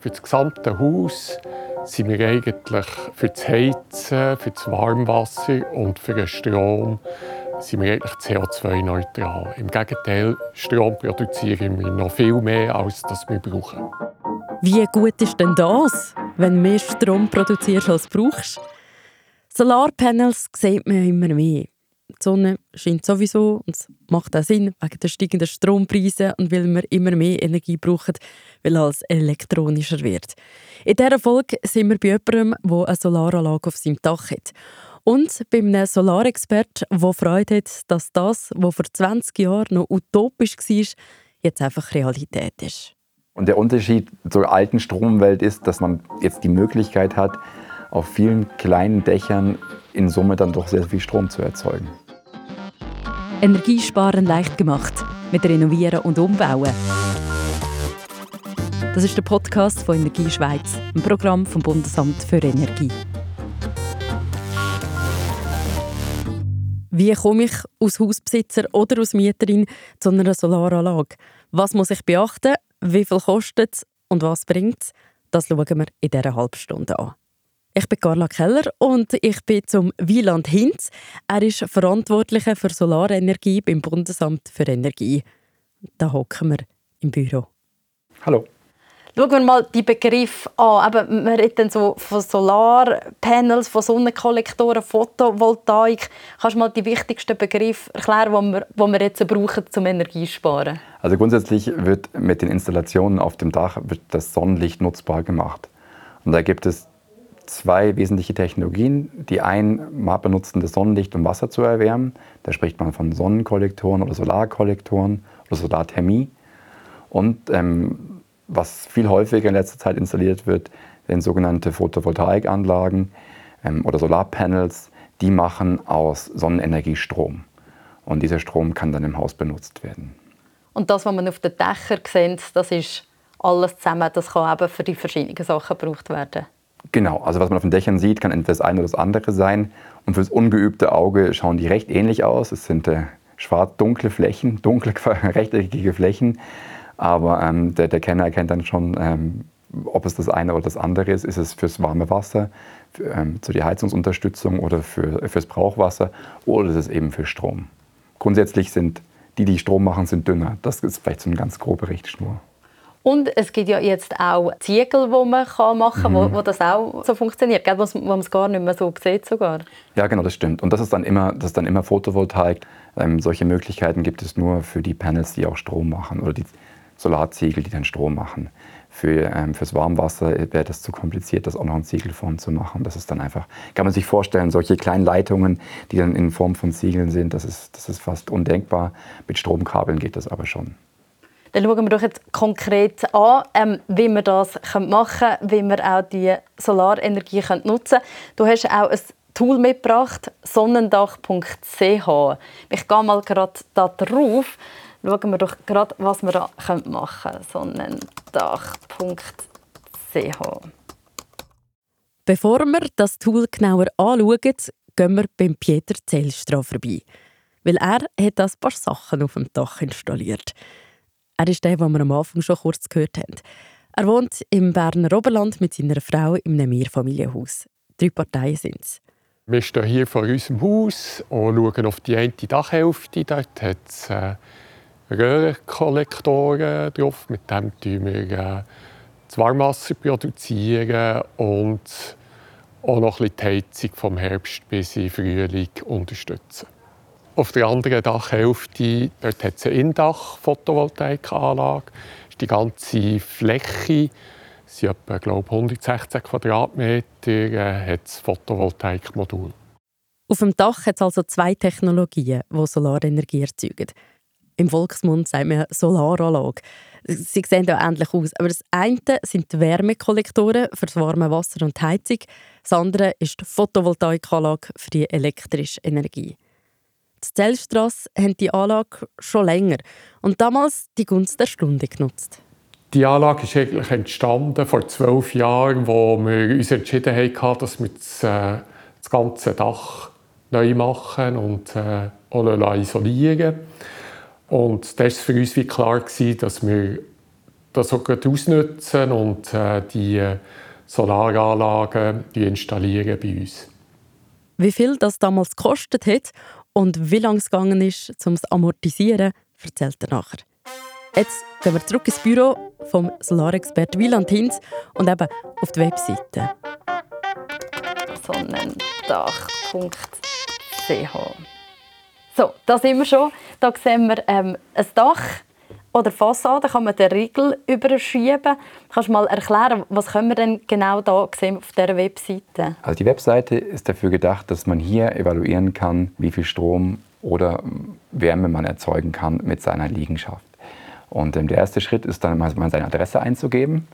Für das gesamte Haus sind wir eigentlich für das Heizen, für das Warmwasser und für den Strom sind wir eigentlich CO2-neutral. Im Gegenteil, Strom produzieren wir noch viel mehr, als das wir brauchen. Wie gut ist denn das, wenn du mehr Strom produzierst, als du brauchst? Solarpanels sieht man immer mehr. Die Sonne scheint sowieso und es macht auch Sinn wegen der steigenden Strompreise und weil wir immer mehr Energie brauchen, weil alles elektronischer wird. In dieser Folge sind wir bei jemandem, der eine Solaranlage auf seinem Dach hat. Und bei einem Solarexperten, der Freude hat, dass das, was vor 20 Jahren noch utopisch war, jetzt einfach Realität ist. Und der Unterschied zur alten Stromwelt ist, dass man jetzt die Möglichkeit hat, auf vielen kleinen Dächern in Summe dann doch sehr viel Strom zu erzeugen. Energiesparen leicht gemacht, mit Renovieren und Umbauen. Das ist der Podcast von Energie Schweiz, ein Programm vom Bundesamt für Energie. Wie komme ich als Hausbesitzer oder als Mieterin zu einer Solaranlage? Was muss ich beachten? Wie viel kostet es und was bringt es? Das schauen wir in dieser halben Stunde an. Ich bin Carla Keller und ich bin zum Wieland Hintz. Er ist Verantwortlicher für Solarenergie beim Bundesamt für Energie. Da hocken wir im Büro. Hallo. Schauen wir mal die Begriffe an. Eben, man redet dann so von Solarpanels, von Sonnenkollektoren, Photovoltaik. Kannst du mal die wichtigsten Begriffe erklären, die wir jetzt brauchen, um Energie zu sparen? Also grundsätzlich wird mit den Installationen auf dem Dach das Sonnenlicht nutzbar gemacht. Und da gibt es zwei wesentliche Technologien. Die einen benutzen das Sonnenlicht, um Wasser zu erwärmen. Da spricht man von Sonnenkollektoren oder Solarkollektoren oder Solarthermie. Und was viel häufiger in letzter Zeit installiert wird, sind sogenannte Photovoltaikanlagen oder Solarpanels. Die machen aus Sonnenenergie Strom. Und dieser Strom kann dann im Haus benutzt werden. Und das, was man auf den Dächern sieht, das ist alles zusammen. Das kann eben für die verschiedenen Sachen gebraucht werden. Genau, also was man auf den Dächern sieht, kann entweder das eine oder das andere sein. Und fürs ungeübte Auge schauen die recht ähnlich aus. Es sind schwarz-dunkle Flächen, dunkle rechteckige Flächen. Aber der Kenner erkennt dann schon, ob es das eine oder das andere ist. Ist es fürs warme Wasser, für die Heizungsunterstützung oder fürs Brauchwasser oder ist es eben für Strom? Grundsätzlich sind die Strom machen, sind dünner. Das ist vielleicht so eine ganz grobe Richtschnur. Und es gibt ja jetzt auch Ziegel, die man machen kann, wo das auch so funktioniert, gell? Wo man es gar nicht mehr so sieht sogar. Ja, genau, das stimmt. Und das ist dann immer Photovoltaik. Solche Möglichkeiten gibt es nur für die Panels, die auch Strom machen oder die Solarziegel, die dann Strom machen. Fürs Warmwasser wäre das zu kompliziert, das auch noch in Ziegelform zu machen. Das ist dann einfach, kann man sich vorstellen, solche kleinen Leitungen, die dann in Form von Ziegeln sind, das ist fast undenkbar. Mit Stromkabeln geht das aber schon. Dann schauen wir doch jetzt konkret an, wie wir das machen können, wie wir auch die Solarenergie nutzen können. Du hast auch ein Tool mitgebracht, Sonnendach.ch. Ich gehe mal gerade da drauf. Schauen wir doch gerade, was wir da machen können. Sonnendach.ch. Bevor wir das Tool genauer anschauen, gehen wir beim Pieter Zellstra vorbei. Weil er hat ein paar Sachen auf dem Dach installiert. Er ist der, den wir am Anfang schon kurz gehört haben. Er wohnt im Berner Oberland mit seiner Frau in einem Mehrfamilienhaus. 3 Parteien sind es. Wir stehen hier vor unserem Haus und schauen auf die eine Dachhälfte. Dort hat es Röhrkollektoren drauf. Mit dem produzieren wir das Warmwasser produzieren und auch noch ein bisschen die Heizung vom Herbst bis in Frühling unterstützen. Auf der anderen Dachhälfte dort hat es eine Indach-Photovoltaikanlage. Die ganze Fläche, sie etwa 116 Quadratmeter, hat das Photovoltaikmodul. Auf dem Dach hat es also 2 Technologien, die Solarenergie erzeugen. Im Volksmund sagt man Solaranlage. Sie sehen auch ähnlich aus. Aber das eine sind die Wärmekollektoren für das warme Wasser und die Heizung. Das andere ist die Photovoltaikanlage für die elektrische Energie. Die Zellstrasse haben die Anlage schon länger und damals die Gunst der Stunde genutzt. Die Anlage ist eigentlich entstanden vor 12 Jahren, als wir uns entschieden haben, dass wir das ganze Dach neu machen und auch isolieren lassen. Und das war für uns wie klar, dass wir das auch ausnutzen und die Solaranlagen installieren bei uns. Wie viel das damals gekostet hat und wie lange es gegangen ist, um es zu amortisieren, erzählt er nachher. Jetzt gehen wir zurück ins Büro vom Solarexperten Wieland Hintz und eben auf die Webseite. Sonnendach.ch. So, da sind wir schon. Da sehen wir ein Dach oder Fassade. Da kann man den Riegel überschieben. Kannst du mal erklären, was können wir denn genau da sehen auf dieser Webseite? Also die Webseite ist dafür gedacht, dass man hier evaluieren kann, wie viel Strom oder Wärme man erzeugen kann mit seiner Liegenschaft. Und der erste Schritt ist dann, mal seine Adresse einzugeben.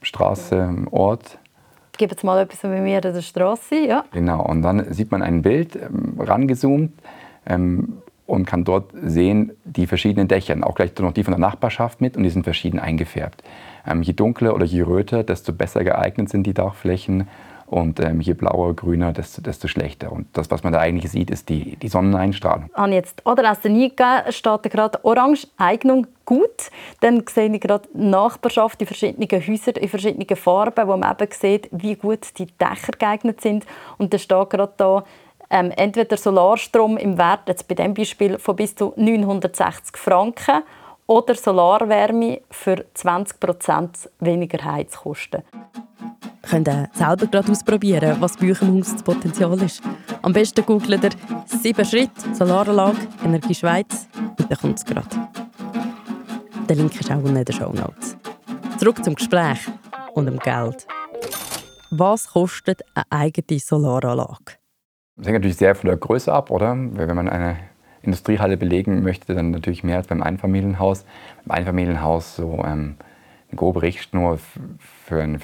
Straße, Ort. Gib jetzt mal etwas bei mir an der Straße, ja. Genau, und dann sieht man ein Bild, rangezoomt, und kann dort sehen, die verschiedenen Dächer, auch gleich noch die von der Nachbarschaft mit, und die sind verschieden eingefärbt. Je dunkler oder je röter, desto besser geeignet sind die Dachflächen, und je blauer, grüner, desto schlechter. Und das, was man da eigentlich sieht, ist die Sonneneinstrahlung. Habe ich jetzt an der Essenige steht da gerade Orange, Eignung, gut. Dann sehe ich gerade Nachbarschaft, die verschiedenen Häuser in verschiedenen Farben, wo man eben sieht, wie gut die Dächer geeignet sind. Und dann steht gerade da entweder Solarstrom im Wert, jetzt bei diesem Beispiel, von bis zu 960 Franken oder Solarwärme für 20% weniger Heizkosten. Könnt ihr selber gerade ausprobieren, was bei euch im Haus das Potenzial ist. Am besten googelt ihr 7 Schritte Solaranlage Energie Schweiz und dann kommt es gerade. Der Link ist auch unten in den Shownotes. Zurück zum Gespräch und dem Geld. Was kostet eine eigene Solaranlage? Das hängt natürlich sehr von der Größe ab, oder? Wenn man eine Industriehalle belegen möchte, dann natürlich mehr als beim Einfamilienhaus. Beim Einfamilienhaus so eine grobe Richtschnur für ein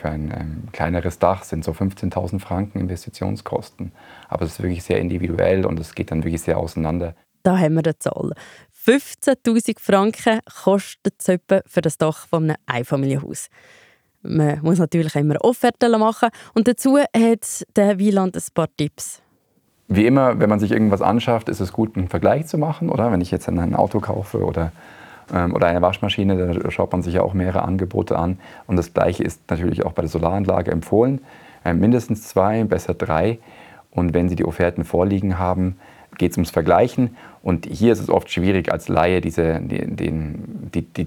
kleineres Dach sind so 15.000 Franken Investitionskosten. Aber es ist wirklich sehr individuell und es geht dann wirklich sehr auseinander. Da haben wir eine Zahl. 15.000 Franken kostet es etwa für das Dach eines Einfamilienhaus. Man muss natürlich immer Offerten machen und dazu hat der Wieland ein paar Tipps. Wie immer, wenn man sich irgendwas anschafft, ist es gut, einen Vergleich zu machen, oder? Wenn ich jetzt ein Auto kaufe oder eine Waschmaschine, da schaut man sich ja auch mehrere Angebote an. Und das Gleiche ist natürlich auch bei der Solaranlage empfohlen. Mindestens 2, besser 3. Und wenn Sie die Offerten vorliegen haben, geht es ums Vergleichen. Und hier ist es oft schwierig, als Laie die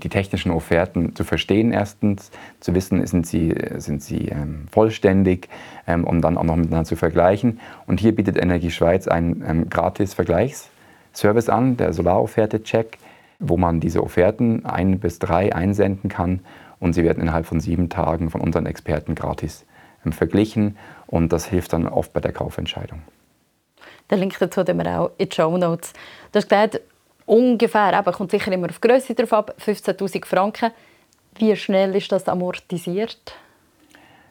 technischen Offerten zu verstehen. Erstens zu wissen, sind sie vollständig, um dann auch noch miteinander zu vergleichen. Und hier bietet Energie Schweiz einen gratis Vergleichsservice an, der Solarofferte-Check, wo man diese Offerten 1 bis 3 einsenden kann. Und sie werden innerhalb von 7 Tagen von unseren Experten gratis verglichen. Und das hilft dann oft bei der Kaufentscheidung. Den Link dazu tun wir auch in die Shownotes. Du hast gesagt, ungefähr, aber kommt sicher immer auf die Grösse drauf ab, 15.000 Franken. Wie schnell ist das amortisiert?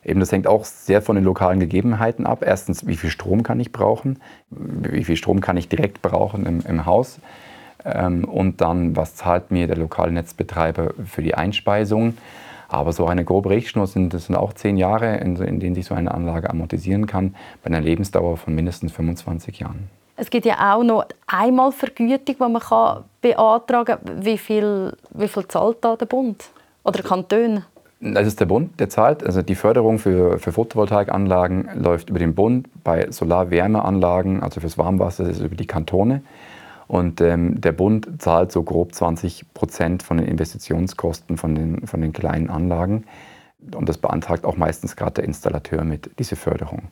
Eben, das hängt auch sehr von den lokalen Gegebenheiten ab. Erstens, wie viel Strom kann ich brauchen? Wie viel Strom kann ich direkt brauchen im Haus? Und dann, was zahlt mir der lokale Netzbetreiber für die Einspeisung? Aber so eine grobe Richtschnur das sind auch 10 Jahre, in denen sich so eine Anlage amortisieren kann, bei einer Lebensdauer von mindestens 25 Jahren. Es gibt ja auch noch einmal Vergütung, die man beantragen kann. Wie viel zahlt da der Bund oder der Kanton? Das ist der Bund, der zahlt. Also die Förderung für Photovoltaikanlagen läuft über den Bund. Bei Solarwärmeanlagen, also fürs Warmwasser, ist es über die Kantone. Und der Bund zahlt so grob 20% von den Investitionskosten von den kleinen Anlagen. Und das beantragt auch meistens gerade der Installateur mit, diese Förderung.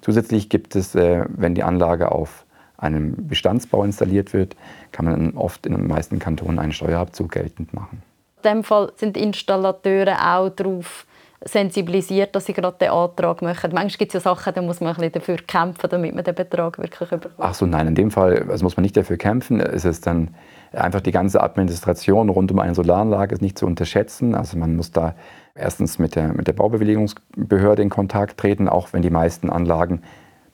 Zusätzlich gibt es, wenn die Anlage auf einem Bestandsbau installiert wird, kann man oft in den meisten Kantonen einen Steuerabzug geltend machen. In diesem Fall sind Installateure auch darauf sensibilisiert, dass sie gerade den Antrag machen. Manchmal gibt es ja Sachen, da muss man ein bisschen dafür kämpfen, damit man den Betrag wirklich überkommt. Ach so, nein, in dem Fall muss man nicht dafür kämpfen. Es ist dann einfach die ganze Administration rund um eine Solaranlage ist nicht zu unterschätzen. Also man muss da erstens mit der Baubewilligungsbehörde in Kontakt treten, auch wenn die meisten Anlagen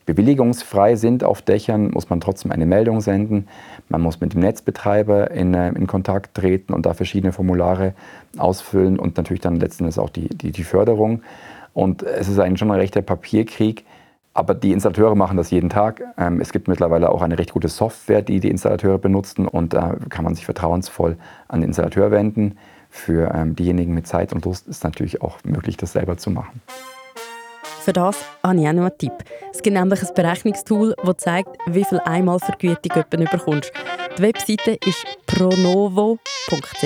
bewilligungsfrei sind auf Dächern, muss man trotzdem eine Meldung senden. Man muss mit dem Netzbetreiber in Kontakt treten und da verschiedene Formulare ausfüllen und natürlich dann letzten Endes auch die Förderung. Und es ist schon ein rechter Papierkrieg, aber die Installateure machen das jeden Tag. Es gibt mittlerweile auch eine recht gute Software, die Installateure benutzen und da kann man sich vertrauensvoll an den Installateur wenden. für diejenigen mit Zeit und Lust ist natürlich auch möglich, das selber zu machen. Für das habe ich auch noch einen Tipp. Es gibt nämlich ein Berechnungstool, das zeigt, wie viel einmal Vergütung jemanden bekommst. Die Webseite ist pronovo.ch.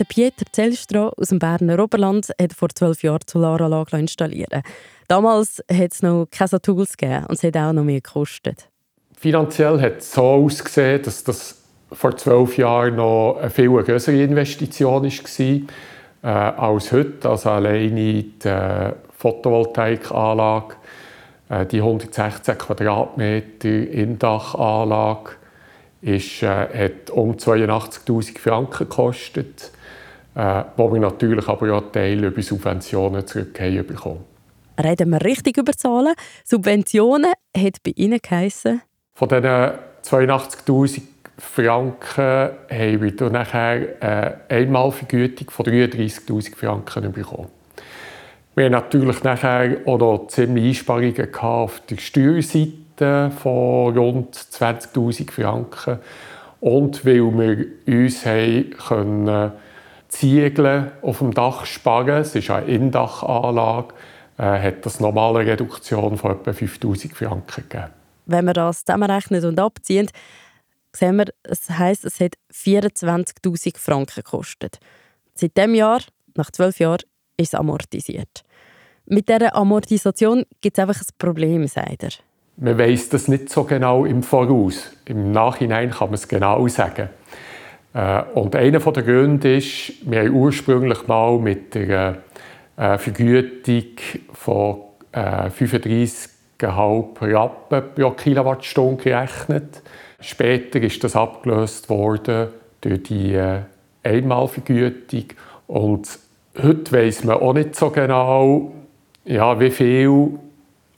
Der Pieter Zellstra aus dem Berner Oberland hat vor 12 Jahren die Solaranlage installieren. Damals hat es noch keine Tools gegeben und es hat auch noch mehr gekostet. Finanziell hat es so ausgesehen, dass das vor 12 Jahren noch eine viel größere Investition war als heute. Also alleine die Photovoltaikanlage, die 116 Quadratmeter Indachanlage, hat um 82'000 Franken gekostet, wo wir natürlich aber auch einen Teil über Subventionen zurückbekommen. Reden wir richtig über Zahlen. Subventionen hat bei Ihnen geheissen? Von diesen 82'000 Franken haben wir dann nachher eine Einmalvergütung von 33'000 Franken bekommen. Wir haben natürlich nachher auch noch ziemliche Einsparungen auf der Steuerseite von rund 20'000 Franken. Und weil wir uns können Ziegel auf dem Dach sparen konnten, es ist eine Indachanlage, hat das normale Reduktion von etwa 5'000 Franken gegeben. Wenn wir das zusammenrechnen und abziehen, sehen wir, es heisst, es hat 24'000 Franken gekostet. Seit diesem Jahr, nach 12 Jahren, ist es amortisiert. Mit dieser Amortisation gibt es einfach ein Problem, sagt er. Man weiss das nicht so genau im Voraus. Im Nachhinein kann man es genau sagen. Und einer der Gründe ist, wir haben ursprünglich mal mit der Vergütung von 35,5 Rappen pro Kilowattstunde gerechnet. Später ist das abgelöst worden durch die Einmalvergütung. Und heute weiss man auch nicht so genau, ja, wie viel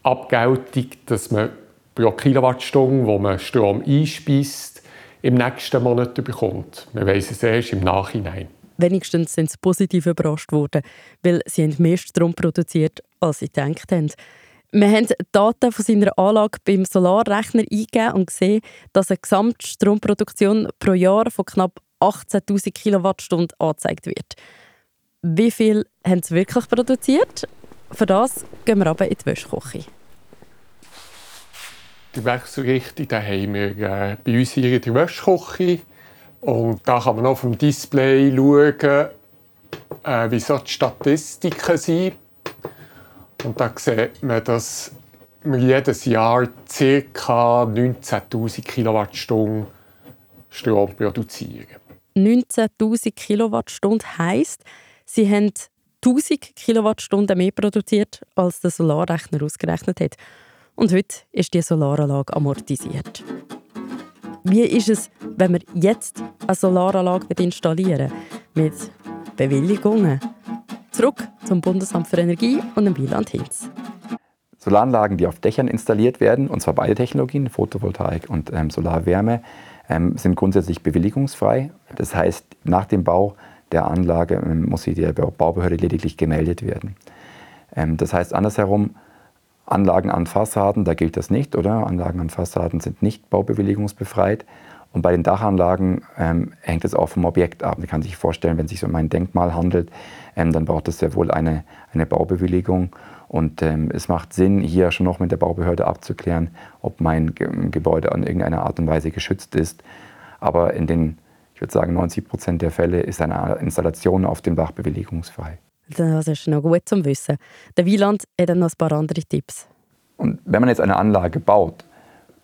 Abgeltung dass man pro Kilowattstunde, wo man Strom einspeist, im nächsten Monat bekommt. Man weiss es erst im Nachhinein. Wenigstens sind sie positiv überrascht worden, weil sie haben mehr Strom produziert, als sie gedacht haben. Wir haben Daten von seiner Anlage beim Solarrechner eingegeben und gesehen, dass eine Gesamtstromproduktion pro Jahr von knapp 18'000 Kilowattstunden angezeigt wird. Wie viel haben sie wirklich produziert? Für das gehen wir runter in die Wäschküche. Die Wechselrichter haben wir bei uns hier in der Wäschküche. Und da kann man auf dem Display schauen, wie so die Statistiken sind. Und da sieht man, dass wir jedes Jahr ca. 19'000 Kilowattstunden Strom produzieren. 19'000 Kilowattstunden heisst, sie haben 1'000 Kilowattstunden mehr produziert, als der Solarrechner ausgerechnet hat. Und heute ist die Solaranlage amortisiert. Wie ist es, wenn wir jetzt eine Solaranlage installieren? Mit Bewilligungen. Zurück zum Bundesamt für Energie und dem Wieland Hintz. Solaranlagen, die auf Dächern installiert werden, und zwar beide Technologien, Photovoltaik und Solarwärme, sind grundsätzlich bewilligungsfrei. Das heißt, nach dem Bau der Anlage muss sie der Baubehörde lediglich gemeldet werden. Das heißt andersherum, Anlagen an Fassaden, da gilt das nicht, oder? Anlagen an Fassaden sind nicht baubewilligungsbefreit. Und bei den Dachanlagen hängt es auch vom Objekt ab. Man kann sich vorstellen, wenn es sich um ein Denkmal handelt, dann braucht es sehr wohl eine Baubewilligung. Und es macht Sinn, hier schon noch mit der Baubehörde abzuklären, ob mein Gebäude in irgendeiner Art und Weise geschützt ist. Aber in den, ich würde sagen, 90% der Fälle ist eine Installation auf dem Dach bewilligungsfrei. Das ist noch gut zum Wissen. Der Wieland hat dann noch ein paar andere Tipps. Und wenn man jetzt eine Anlage baut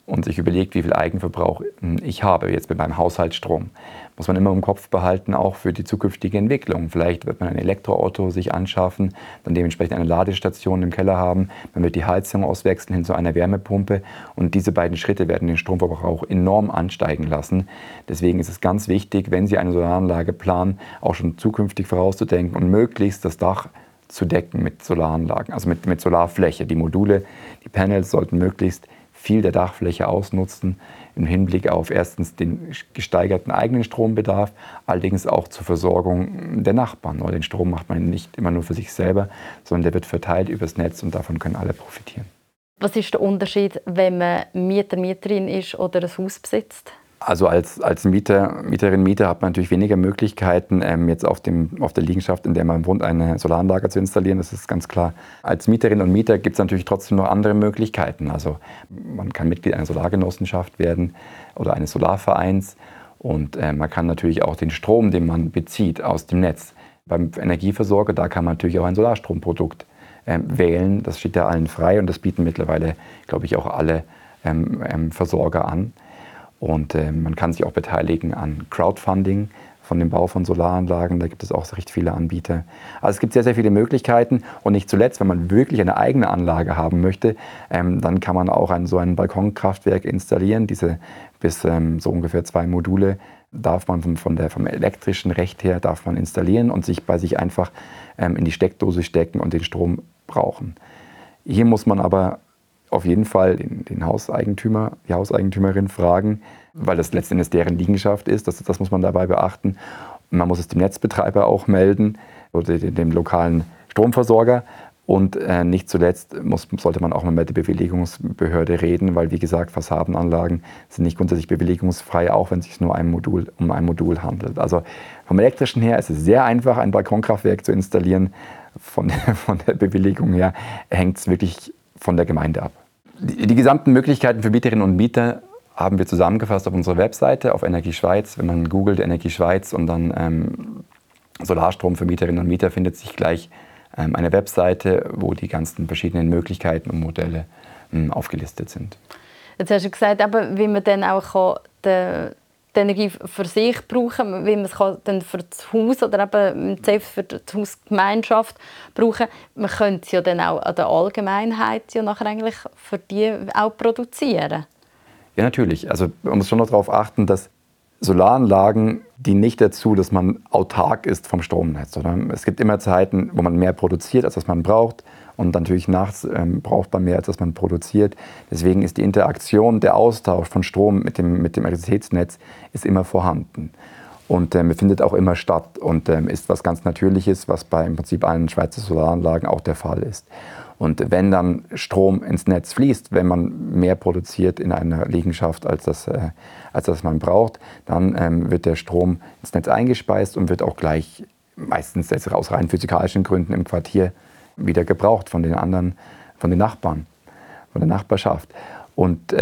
und sich überlegt, wie viel Eigenverbrauch ich habe jetzt mit meinem Haushaltsstrom, muss man immer im Kopf behalten, auch für die zukünftige Entwicklung. Vielleicht wird man ein Elektroauto sich anschaffen, dann dementsprechend eine Ladestation im Keller haben, man wird die Heizung auswechseln hin zu einer Wärmepumpe, und diese beiden Schritte werden den Stromverbrauch enorm ansteigen lassen. Deswegen ist es ganz wichtig, wenn Sie eine Solaranlage planen, auch schon zukünftig vorauszudenken und möglichst das Dach zu decken mit Solaranlagen, also mit Solarfläche. Die Module, die Panels sollten möglichst viel der Dachfläche ausnutzen, im Hinblick auf erstens den gesteigerten eigenen Strombedarf, allerdings auch zur Versorgung der Nachbarn. Weil den Strom macht man nicht immer nur für sich selber, sondern der wird verteilt übers Netz und davon können alle profitieren. Was ist der Unterschied, wenn man Mieter, Mieterin ist oder ein Haus besitzt? Also als Mieterin, Mieter hat man natürlich weniger Möglichkeiten, jetzt auf der Liegenschaft, in der man wohnt, eine Solaranlage zu installieren. Das ist ganz klar. Als Mieterin und Mieter gibt es natürlich trotzdem noch andere Möglichkeiten. Also man kann Mitglied einer Solargenossenschaft werden oder eines Solarvereins. Und man kann natürlich auch den Strom, den man bezieht, aus dem Netz. Beim Energieversorger, da kann man natürlich auch ein Solarstromprodukt wählen. Das steht ja allen frei und das bieten mittlerweile, glaube ich, auch alle Versorger an. Und man kann sich auch beteiligen an Crowdfunding von dem Bau von Solaranlagen. Da gibt es auch recht viele Anbieter. Also es gibt sehr, sehr viele Möglichkeiten. Und nicht zuletzt, wenn man wirklich eine eigene Anlage haben möchte, dann kann man auch so ein Balkonkraftwerk installieren. Diese bis so ungefähr 2 Module darf man vom elektrischen Recht her darf man installieren und sich bei sich einfach in die Steckdose stecken und den Strom brauchen. Hier muss man aber auf jeden Fall den Hauseigentümer, die Hauseigentümerin fragen, weil das letztendlich deren Liegenschaft ist. Das muss man dabei beachten. Und man muss es dem Netzbetreiber auch melden oder dem lokalen Stromversorger. Und nicht zuletzt sollte man auch mal mit der Bewilligungsbehörde reden, weil, wie gesagt, Fassadenanlagen sind nicht grundsätzlich bewilligungsfrei, auch wenn es sich nur um ein Modul handelt. Also vom Elektrischen her ist es sehr einfach, ein Balkonkraftwerk zu installieren. Von der Bewilligung her hängt es wirklich von der Gemeinde ab. Die gesamten Möglichkeiten für Mieterinnen und Mieter haben wir zusammengefasst auf unserer Webseite, auf Energie Schweiz. Wenn man googelt Energie Schweiz und dann Solarstrom für Mieterinnen und Mieter, findet sich gleich eine Webseite, wo die ganzen verschiedenen Möglichkeiten und Modelle aufgelistet sind. Jetzt hast du gesagt, wie man dann auch die Energie für sich brauchen kann, wie man es dann für das Haus oder eben selbst für die Hausgemeinschaft brauchen kann. Man könnte es ja dann auch an der Allgemeinheit ja nachher eigentlich für die auch produzieren. Ja, natürlich. Also man muss schon noch darauf achten, dass Solaranlagen dienen nicht dazu, dass man autark ist vom Stromnetz. Es gibt immer Zeiten, wo man mehr produziert, als was man braucht. Und natürlich nachts braucht man mehr, als was man produziert. Deswegen ist die Interaktion, der Austausch von Strom mit dem Elektrizitätsnetz ist immer vorhanden. Und findet auch immer statt und ist was ganz Natürliches, was bei im Prinzip allen Schweizer Solaranlagen auch der Fall ist. Und wenn dann Strom ins Netz fließt, wenn man mehr produziert in einer Liegenschaft, als das man braucht, dann wird der Strom ins Netz eingespeist und wird auch gleich meistens aus rein physikalischen Gründen im Quartier wieder gebraucht von den anderen, von den Nachbarn, von der Nachbarschaft. Und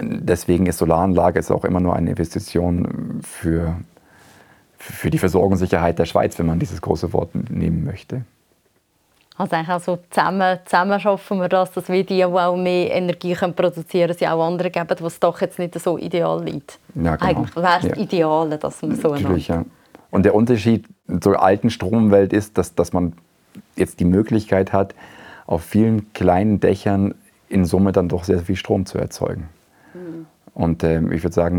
deswegen ist Solaranlage auch immer nur eine Investition für die Versorgungssicherheit der Schweiz, wenn man dieses große Wort nehmen möchte. Also eigentlich auch so zusammen schaffen wir das, dass wir die, die auch mehr Energie produzieren können, sie auch anderen geben, was doch jetzt nicht so ideal liegt. Ja, genau. Eigentlich wäre es ideal, dass man so natürlich, ja. Und der Unterschied zur alten Stromwelt ist, dass man jetzt die Möglichkeit hat, auf vielen kleinen Dächern in Summe dann doch sehr viel Strom zu erzeugen. Mhm. Und ich würde sagen,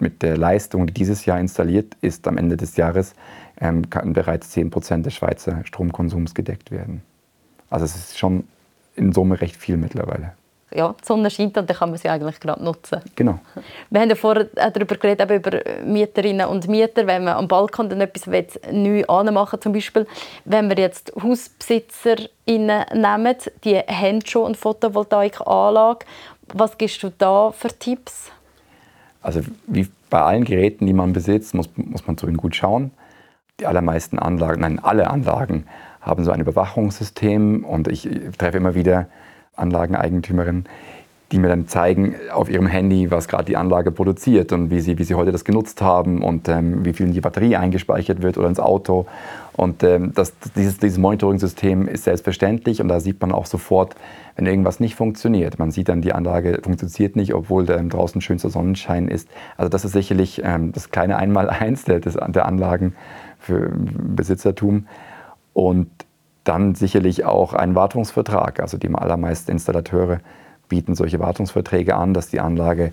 mit der Leistung, die dieses Jahr installiert ist, am Ende des Jahres kann bereits 10% des Schweizer Stromkonsums gedeckt werden. Also es ist schon in Summe recht viel mittlerweile. Ja, die Sonne scheint und dann kann man sie eigentlich gerade nutzen. Genau. Wir haben ja vorher darüber geredet, über Mieterinnen und Mieter, wenn man am Balkon dann etwas neu anmachen will, zum Beispiel, wenn wir jetzt HausbesitzerInnen nehmen, die haben schon eine Photovoltaikanlage. Was gibst du da für Tipps? Also wie bei allen Geräten, die man besitzt, muss man zu ihnen gut schauen. Alle Anlagen haben so ein Überwachungssystem und ich treffe immer wieder Anlageneigentümerinnen, die mir dann zeigen auf ihrem Handy, was gerade die Anlage produziert und wie sie heute das genutzt haben und wie viel in die Batterie eingespeichert wird oder ins Auto. Und dieses Monitoring-System ist selbstverständlich und da sieht man auch sofort, wenn irgendwas nicht funktioniert. Man sieht dann, die Anlage funktioniert nicht, obwohl draußen schönster Sonnenschein ist. Also das ist sicherlich das kleine Einmaleins der Anlagen für Besitzertum. Und dann sicherlich auch ein Wartungsvertrag. Also die allermeisten Installateure bieten solche Wartungsverträge an, dass die Anlage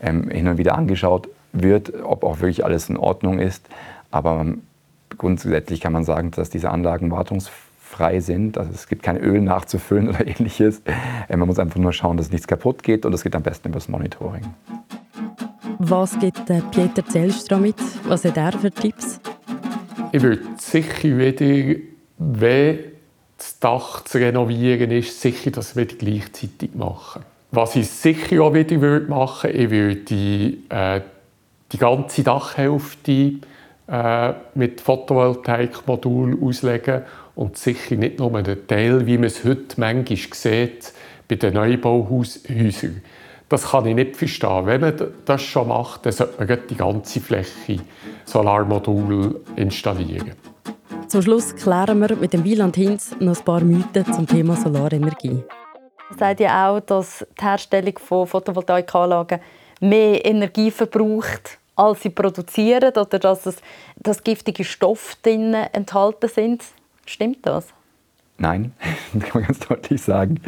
hin und wieder angeschaut wird, ob auch wirklich alles in Ordnung ist. Aber grundsätzlich kann man sagen, dass diese Anlagen wartungsfrei sind. Also es gibt kein Öl nachzufüllen oder Ähnliches. Man muss einfach nur schauen, dass nichts kaputt geht und das geht am besten über das Monitoring. Was gibt Pieter Zellstra mit? Was hat er für Tipps? Ich würde sicher wieder, wenn das Dach zu renovieren ist, sicher, dass wir die gleichzeitig machen. Was ich sicher auch wieder machen würde, ich würde die ganze Dachhälfte mit Photovoltaikmodul auslegen und sicher nicht nur einen Teil, wie man es heute manchmal sieht, bei den Neubauhäusern. Das kann ich nicht verstehen. Wenn man das schon macht, dann sollte man die ganze Fläche Solarmodul installieren. Zum Schluss klären wir mit dem Wieland Hintz noch ein paar Mythen zum Thema Solarenergie. Man sagt ja auch, dass die Herstellung von Photovoltaikanlagen mehr Energie verbraucht, als sie produzieren, oder dass giftige Stoffe drin enthalten sind. Stimmt das? Nein, das kann man ganz deutlich sagen.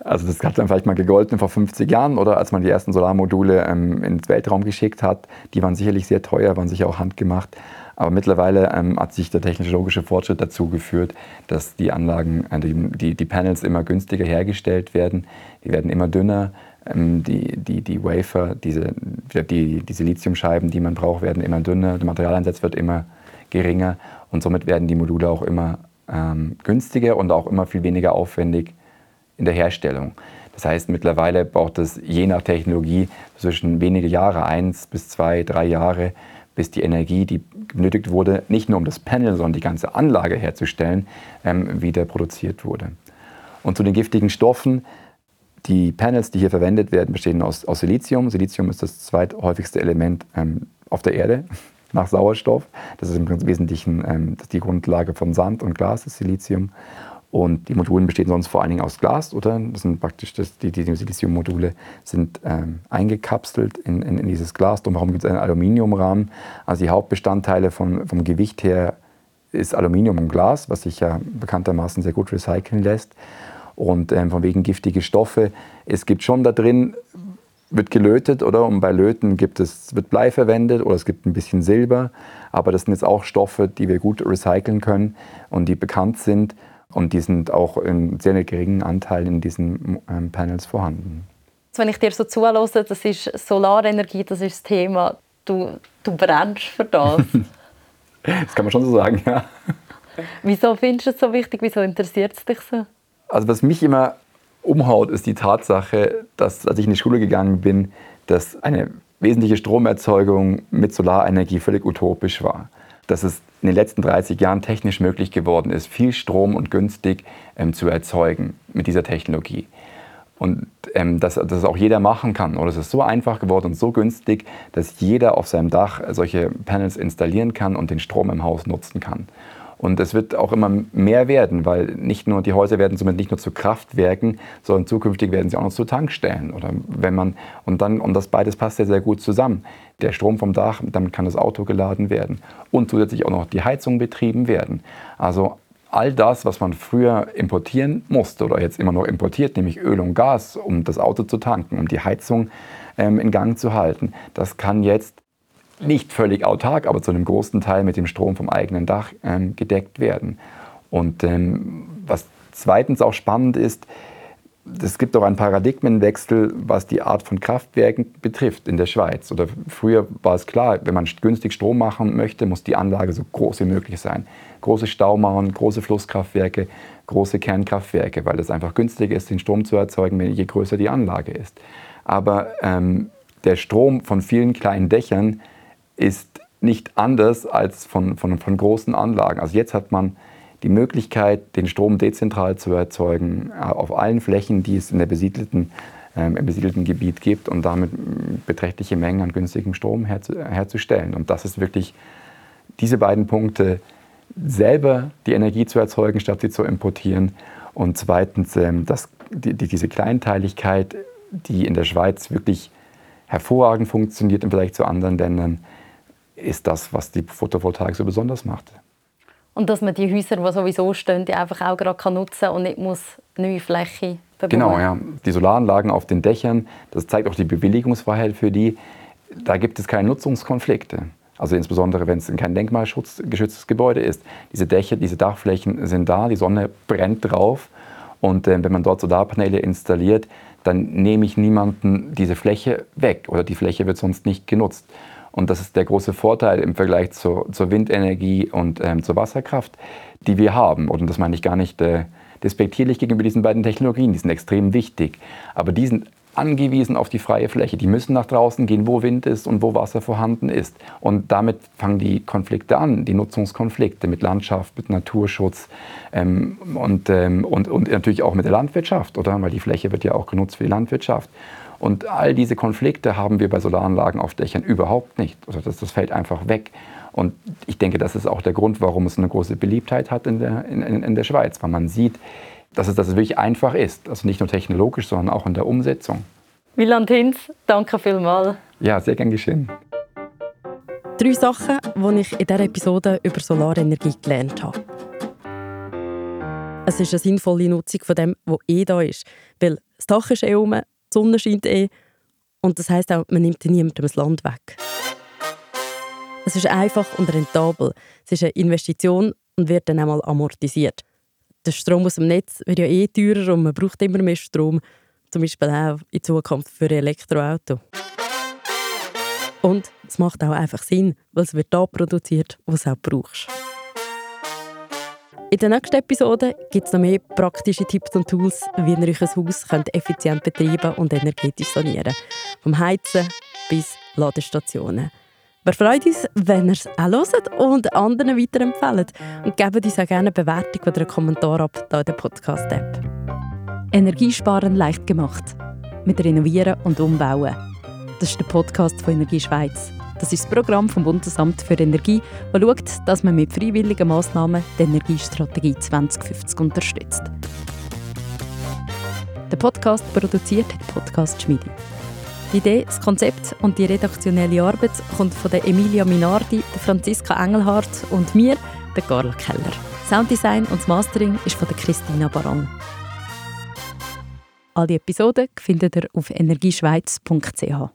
Also das hat dann vielleicht mal gegolten vor 50 Jahren, oder als man die ersten Solarmodule ins Weltraum geschickt hat. Die waren sicherlich sehr teuer, waren sicher auch handgemacht. Aber mittlerweile hat sich der technologische Fortschritt dazu geführt, dass die Anlagen, die Panels immer günstiger hergestellt werden. Die werden immer dünner. Die Wafer, diese Lithiumscheiben, die man braucht, werden immer dünner. Der Materialeinsatz wird immer geringer. Und somit werden die Module auch immer günstiger und auch immer viel weniger aufwendig in der Herstellung. Das heißt, mittlerweile braucht es je nach Technologie zwischen wenige Jahre, 1 bis 2, 3 Jahre, bis die Energie, die benötigt wurde, nicht nur um das Panel, sondern die ganze Anlage herzustellen, wieder produziert wurde. Und zu den giftigen Stoffen: Die Panels, die hier verwendet werden, bestehen aus Silizium. Silizium ist das zweithäufigste Element auf der Erde nach Sauerstoff. Das ist im Wesentlichen die Grundlage von Sand und Glas, das Silizium. Und die Module bestehen sonst vor allen Dingen aus Glas, oder? Das sind praktisch die Siliziummodule sind eingekapselt in dieses Glas. Drumherum gibt es einen Aluminiumrahmen. Also die Hauptbestandteile vom Gewicht her ist Aluminium und Glas, was sich ja bekanntermaßen sehr gut recyceln lässt. Und von wegen giftige Stoffe. Es gibt schon da drin, wird gelötet, oder? Und bei Löten wird Blei verwendet oder es gibt ein bisschen Silber. Aber das sind jetzt auch Stoffe, die wir gut recyceln können und die bekannt sind. Und die sind auch in sehr geringen Anteilen in diesen Panels vorhanden. Wenn ich dir so zuhöre, das ist Solarenergie, das ist das Thema. Du brennst für das. Das kann man schon so sagen, ja. Wieso findest du es so wichtig? Wieso interessiert es dich so? Also was mich immer umhaut, ist die Tatsache, dass, als ich in die Schule gegangen bin, dass eine wesentliche Stromerzeugung mit Solarenergie völlig utopisch war. Dass es in den letzten 30 Jahren technisch möglich geworden ist, viel Strom und günstig zu erzeugen mit dieser Technologie. Und dass auch jeder machen kann. Oder es ist so einfach geworden und so günstig, dass jeder auf seinem Dach solche Panels installieren kann und den Strom im Haus nutzen kann. Und es wird auch immer mehr werden, weil die Häuser werden somit nicht nur zu Kraftwerken, sondern zukünftig werden sie auch noch zu Tankstellen. Oder und das beides passt ja sehr gut zusammen. Der Strom vom Dach, damit kann das Auto geladen werden und zusätzlich auch noch die Heizung betrieben werden. Also all das, was man früher importieren musste oder jetzt immer noch importiert, nämlich Öl und Gas, um das Auto zu tanken, um die Heizung in Gang zu halten, das kann jetzt nicht völlig autark, aber zu einem großen Teil mit dem Strom vom eigenen Dach gedeckt werden. Und was zweitens auch spannend ist, es gibt auch einen Paradigmenwechsel, was die Art von Kraftwerken betrifft in der Schweiz. Oder früher war es klar, wenn man günstig Strom machen möchte, muss die Anlage so groß wie möglich sein. Große Staumauern, große Flusskraftwerke, große Kernkraftwerke, weil es einfach günstiger ist, den Strom zu erzeugen, je größer die Anlage ist. Aber der Strom von vielen kleinen Dächern ist nicht anders als von großen Anlagen. Also jetzt hat man die Möglichkeit, den Strom dezentral zu erzeugen, auf allen Flächen, die es im besiedelten Gebiet gibt, und damit beträchtliche Mengen an günstigem Strom herzustellen. Und das ist wirklich diese beiden Punkte, selber die Energie zu erzeugen, statt sie zu importieren. Und zweitens, diese Kleinteiligkeit, die in der Schweiz wirklich hervorragend funktioniert im Vergleich zu anderen Ländern, ist das, was die Photovoltaik so besonders macht. Und dass man die Häuser, die sowieso stehen, die einfach auch gerade nutzen kann und nicht muss neue Fläche bebauen. Genau, ja. Die Solaranlagen auf den Dächern, das zeigt auch die Bewilligungsfreiheit für die. Da gibt es keine Nutzungskonflikte. Also insbesondere, wenn es kein denkmalschutzgeschütztes Gebäude ist. Diese Dächer, diese Dachflächen sind da, die Sonne brennt drauf. Und wenn man dort Solarpaneele installiert, dann nehme ich niemanden diese Fläche weg, oder die Fläche wird sonst nicht genutzt. Und das ist der große Vorteil im Vergleich zur Windenergie und zur Wasserkraft, die wir haben. Und das meine ich gar nicht despektierlich gegenüber diesen beiden Technologien, die sind extrem wichtig. Aber die sind angewiesen auf die freie Fläche. Die müssen nach draußen gehen, wo Wind ist und wo Wasser vorhanden ist. Und damit fangen die Konflikte an, die Nutzungskonflikte mit Landschaft, mit Naturschutz und natürlich auch mit der Landwirtschaft, oder? Weil die Fläche wird ja auch genutzt für die Landwirtschaft. Und all diese Konflikte haben wir bei Solaranlagen auf Dächern überhaupt nicht. Also das fällt einfach weg. Und ich denke, das ist auch der Grund, warum es eine große Beliebtheit hat in der Schweiz, weil man sieht, dass es wirklich einfach ist. Also nicht nur technologisch, sondern auch in der Umsetzung. Wieland Hintz, danke vielmals. Ja, sehr gern geschehen. 3 Sachen, die ich in dieser Episode über Solarenergie gelernt habe. Es ist eine sinnvolle Nutzung von dem, was da ist. Weil das Dach ist um, die Sonne scheint und das heisst auch, man nimmt niemandem das Land weg. Es ist einfach und rentabel. Es ist eine Investition und wird dann einmal amortisiert. Der Strom aus dem Netz wird ja teurer und man braucht immer mehr Strom. Zum Beispiel auch in Zukunft für Elektroauto. Und es macht auch einfach Sinn, weil es wird da produziert, wo es auch brauchst. In der nächsten Episode gibt es noch mehr praktische Tipps und Tools, wie ihr euch ein Haus effizient betreiben und energetisch sanieren könnt. Vom Heizen bis Ladestationen. Wir freuen uns, wenn ihr es auch hört und anderen weiterempfehlt. Und gebt uns auch gerne eine Bewertung oder einen Kommentar ab hier in der Podcast-App. Energiesparen leicht gemacht. Mit Renovieren und Umbauen. Das ist der Podcast von Energie Schweiz. Das ist das Programm vom Bundesamt für Energie, das schaut, dass man mit freiwilligen Massnahmen die Energiestrategie 2050 unterstützt. Der Podcast produziert hat Podcast Schmiede. Die Idee, das Konzept und die redaktionelle Arbeit kommt von der Emilia Minardi, der Franziska Engelhardt und mir, der Carla Keller. Sounddesign und das Mastering ist von der Christina Baron. Alle Episoden findet ihr auf energieschweiz.ch.